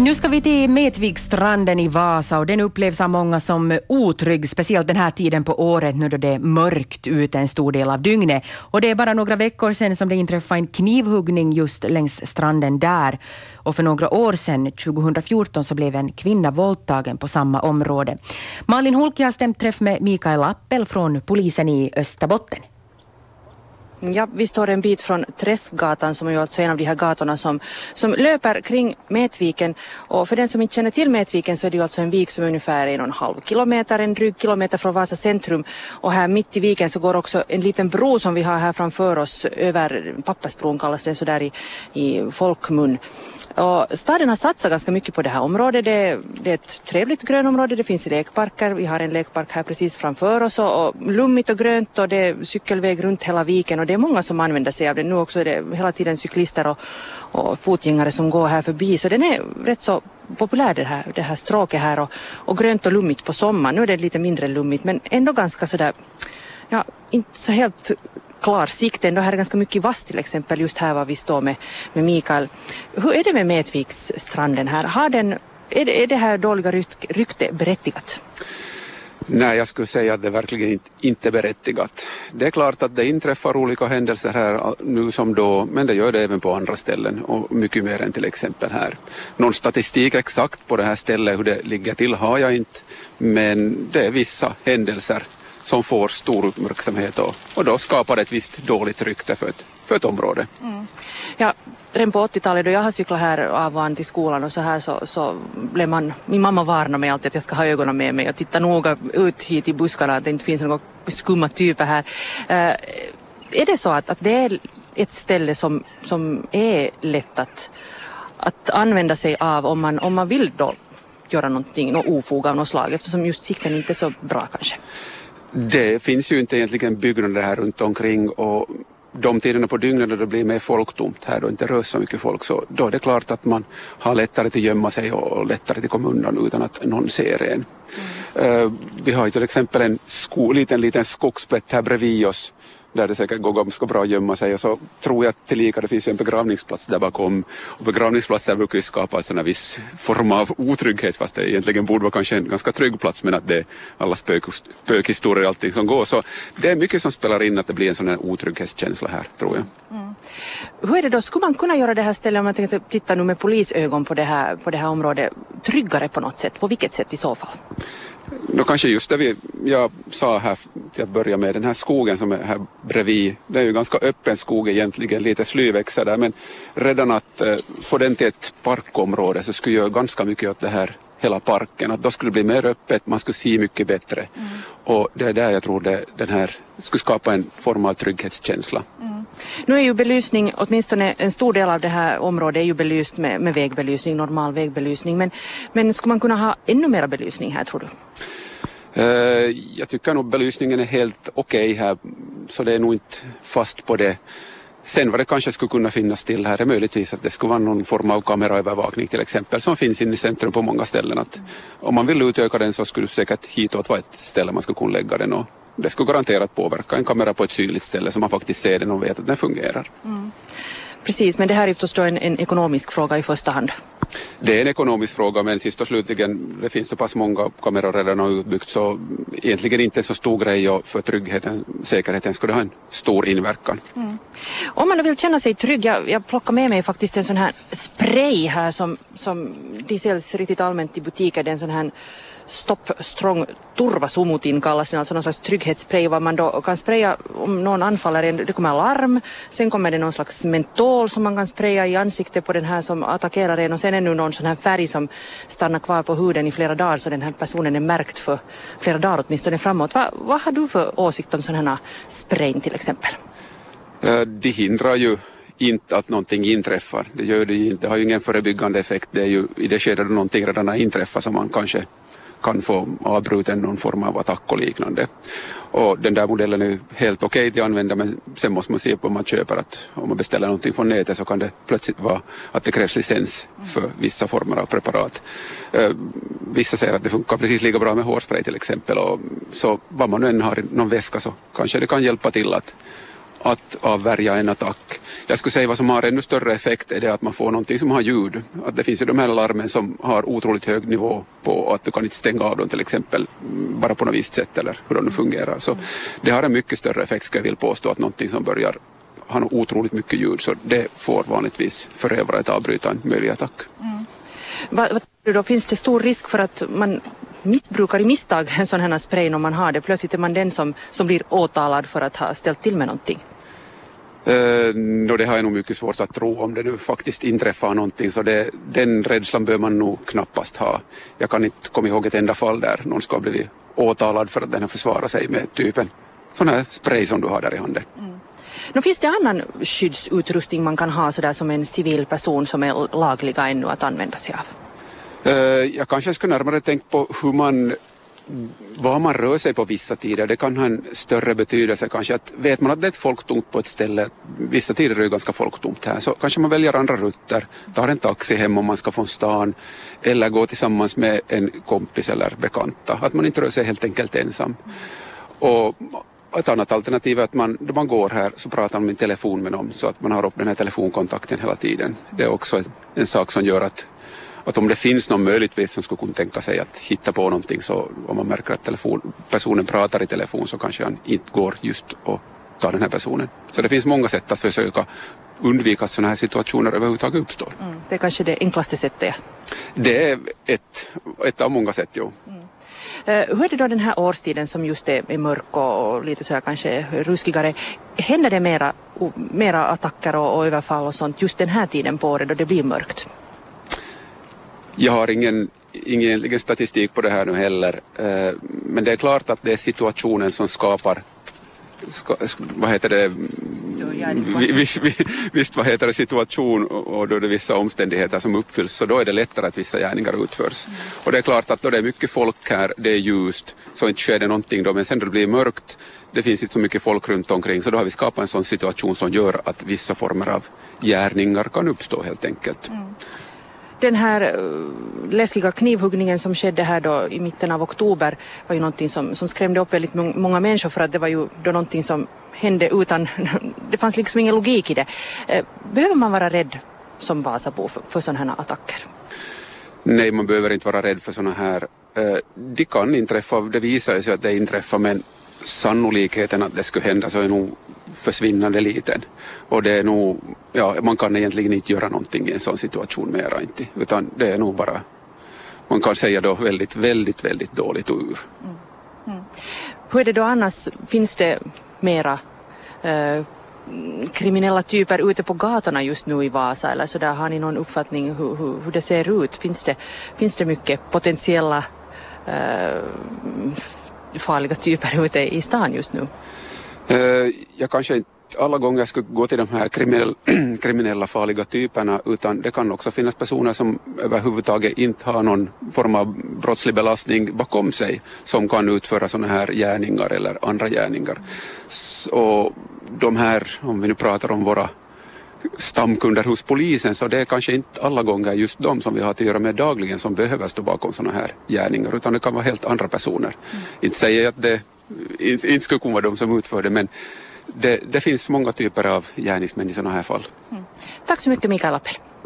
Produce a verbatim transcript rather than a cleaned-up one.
Nu ska vi till Metvikstranden i Vasa, och den upplevs av många som otrygg, speciellt den här tiden på året nu då det är mörkt ute en stor del av dygnet. Och det är bara några veckor sedan som det inträffade en knivhuggning just längs stranden där. Och för några år sedan, tjugofjorton, så blev en kvinna våldtagen på samma område. Malin Holke har stämt träff med Mikael Appel från polisen i Österbotten. Ja, vi står en bit från Träskgatan, som är ju alltså en av de här gatorna som, som löper kring Metviken. Och för den som inte känner till Metviken så är det ju alltså en vik som är ungefär en och en halv kilometer, en dryg kilometer från Vasa centrum. Och här mitt i viken så går också en liten bro som vi har här framför oss över, Pappasbron kallas den så där i, i folkmun. Och staden har satsat ganska mycket på det här området. Det, det är ett trevligt grönområde, det finns lekparker. Vi har en lekpark här precis framför oss och, och lummigt och grönt, och det är cykelväg runt hela viken. Och det är många som använder sig av det. Nu också är det hela tiden cyklister och, och fotgängare som går här förbi. Så den är rätt så populär, det här, det här stråket här. Och, och grönt och lummigt på sommaren. Nu är det lite mindre lummigt, men ändå ganska sådär, ja, inte så helt klar sikt ändå. Här är ganska mycket vass till exempel, just här var vi står med, med Mikael. Hur är det med Metviksstranden här? Har den, är, det, är det här dåliga rykt, rykte berättigat? Nej, jag skulle säga att det verkligen inte, inte berättigat. Det är klart att det inträffar olika händelser här nu som då, men det gör det även på andra ställen och mycket mer än till exempel här. Någon statistik exakt på det här stället hur det ligger till har jag inte, men det är vissa händelser som får stor uppmärksamhet och, och då skapar det ett visst dåligt rykte för ett, för ett område. Mm. Ja. Redan på åttiotalet då jag har cyklat här av och an till skolan och så här så, så blev man, min mamma varnade mig alltid att jag ska ha ögonen med mig och titta noga ut hit i buskarna att det inte finns några skumma typer här. Uh, är det så att, att det är ett ställe som, som är lätt att, att använda sig av om man, om man vill då göra någonting, något ofog av något slag, eftersom just sikten inte är så bra kanske? Det finns ju inte egentligen byggnader här runt omkring, och de tiderna på dygnet då det blir mer folktomt här och inte rör så mycket folk, så då är det klart att man har lättare till att gömma sig och lättare till att komma undan utan att någon ser en. Mm. Uh, vi har ju till exempel en sko- liten, liten skogsbett här bredvid oss där det säkert går ganska bra att gömma sig, och så tror jag att tillika det finns en begravningsplats där bakom, och begravningsplatser brukar ju skapa en viss form av otrygghet, fast det egentligen borde vara kanske en ganska trygg plats, men att det är alla spök, spökhistorier och allting som går, så det är mycket som spelar in att det blir en sån här otrygghetskänsla här, tror jag. Mm. Hur är det då, skulle man kunna göra det här stället, om man tänker titta nu med polisögon på det här, på det här området, tryggare på något sätt, på vilket sätt i så fall? Då kanske just det vi, jag sa här till att börja med, den här skogen som är här bredvid, det är ju ganska öppen skog egentligen, lite slyväxer där, men redan att eh, få den till ett parkområde så skulle göra ganska mycket åt det här hela parken, att då skulle det bli mer öppet, man skulle se mycket bättre. Mm. Och det är där jag tror det, den här skulle skapa en form av trygghetskänsla. Mm. Nu är ju belysning, åtminstone en stor del av det här området är ju belyst med, med vägbelysning, normal vägbelysning. Men, men skulle man kunna ha ännu mer belysning här, tror du? Uh, jag tycker nog belysningen är helt okej här, så det är nog inte fast på det. Sen vad det kanske skulle kunna finnas till här är möjligtvis att det skulle vara någon form av kameraövervakning till exempel, som finns inne i centrum på många ställen. Att om man vill utöka den så skulle det säkert hitåt vara ett ställe man skulle kunna lägga den, och det skulle garanterat påverka en kamera på ett synligt ställe så man faktiskt ser den och vet att den fungerar. Mm. Precis, men det här är förstås en, en ekonomisk fråga i första hand. Det är en ekonomisk fråga, men sist och slutligen, det finns så pass många kameror redan har utbyggt, så egentligen inte en så stor grej, och för tryggheten, säkerheten skulle ha en stor inverkan. Mm. Om man vill känna sig trygg, jag, jag plockar med mig faktiskt en sån här spray här som, som det säljs riktigt allmänt i butiker, det är en sån här Stopp Strong Turvasumutin kallas den, alltså någon slags trygghetsspray vad man då kan spraya om någon anfaller en, det kommer larm, sen kommer det någon slags mentol som man kan spraya i ansiktet på den här som attackerar en, och sen är nu någon sån här färg som stannar kvar på huden i flera dagar så den här personen är märkt för flera dagar åtminstone framåt. Va, vad har du för åsikt om sådana här sprayn till exempel? Det hindrar ju inte att någonting inträffar. Det, gör det, ju, det har ju ingen förebyggande effekt, det är ju i det skedet någonting redan har inträffat som man kanske kan få avbruten någon form av attack och liknande. Och den där modellen är helt okej att använda, men sen måste man se på om man köper, att om man beställer någonting från nätet så kan det plötsligt vara att det krävs licens för vissa former av preparat. Vissa säger att det funkar precis lika bra med hårspray till exempel, och så vad man än har i någon väska så kanske det kan hjälpa till att att avvärja en attack. Jag skulle säga vad som har ännu större effekt är det att man får någonting som har ljud. Att det finns ju de här larmen som har otroligt hög nivå på att du kan inte stänga av dem till exempel bara på något visst sätt eller hur de fungerar. Så det har en mycket större effekt ska jag vilja påstå att någonting som börjar ha otroligt mycket ljud så det får vanligtvis förövare att avbryta en möjlig attack. Mm. Vad, vad tror du då? Finns det stor risk för att man missbrukar i misstag en sån här spray om man har det? Plötsligt är man den som, som blir åtalad för att ha ställt till med någonting. Eh, no, det har jag nog mycket svårt att tro om det nu faktiskt inträffar någonting så det, den rädslan bör man nog knappast ha. Jag kan inte komma ihåg ett enda fall där någon ska bli åtalad för att den har försvarat sig med typen sån här spray som du har där i handen. Mm. Nu finns det annan skyddsutrustning man kan ha sådär som en civil person som är lagliga ännu att använda sig av? Jag kanske ska närmare tänka på hur man, vad man rör sig på vissa tider. Det kan ha en större betydelse kanske. Att, vet man att det är ett folktomt på ett ställe, vissa tider är det ganska folktomt här, så kanske man väljer andra rutter, tar en taxi hem om man ska från stan eller går tillsammans med en kompis eller bekanta. Att man inte rör sig helt enkelt ensam. Och ett annat alternativ är att man, när man går här så pratar man med telefon med dem så att man har upp den här telefonkontakten hela tiden. Det är också en, en sak som gör att, att om det finns någon möjligtvis som skulle kunna tänka sig att hitta på någonting så om man märker att telefon, personen pratar i telefon så kanske han inte går just och tar den här personen. Så det finns många sätt att försöka undvika att sådana här situationer överhuvudtaget uppstår. Mm, det är kanske det enklaste sättet? Det är ett, ett av många sätt, jo. Mm. Hur är det då den här årstiden som just är mörk och lite så här kanske ruskigare? Händer det mera, mera attacker och, och överfall och sånt just den här tiden på året då det blir mörkt? Jag har ingen, ingen statistik på det här nu heller. Men det är klart att det är situationen som skapar, ska, vad heter det, visst, visst vad heter det, situation och då är det vissa omständigheter som uppfylls så då är det lättare att vissa gärningar utförs. Mm. Och det är klart att då det är mycket folk här, det är ljust, så inte sker det någonting då men sen då det blir mörkt, det finns inte så mycket folk runt omkring så då har vi skapat en sån situation som gör att vissa former av gärningar kan uppstå helt enkelt. Mm. Den här läskiga knivhuggningen som skedde här då i mitten av oktober var ju någonting som, som skrämde upp väldigt många människor för att det var ju då någonting som hände utan, det fanns liksom ingen logik i det. Behöver man vara rädd som Vasabo för, för sådana här attacker? Nej, man behöver inte vara rädd för sådana här. Det kan inträffa, det visar sig att det inträffar men sannolikheten att det skulle hända så är nog försvinnande liten. Och det är nog, ja, man kan egentligen inte göra någonting i en sån situation mera inte. Utan det är nog bara, man kan säga då väldigt, väldigt, väldigt dåligt ur. Mm. Mm. Hur är det då annars? Finns det mera eh, kriminella typer ute på gatorna just nu i Vasa? Eller så där, har ni någon uppfattning hur, hur, hur det ser ut? Finns det, finns det mycket potentiella eh, farliga typer ute i stan just nu? Uh, jag kanske inte alla gånger skulle gå till de här kriminella, kriminella farliga typerna utan det kan också finnas personer som överhuvudtaget inte har någon form av brottslig belastning bakom sig som kan utföra sådana här gärningar eller andra gärningar. Så de här, om vi nu pratar om våra stamkunder hos polisen så det är kanske inte alla gånger just de som vi har att göra med dagligen som behöver stå bakom sådana här gärningar utan det kan vara helt andra personer. Mm. Inte säger att det inte skulle kunna vara de som utför det men det, det finns många typer av gärningsmän i sådana här fall. Mm. Tack så mycket Mikael Appel.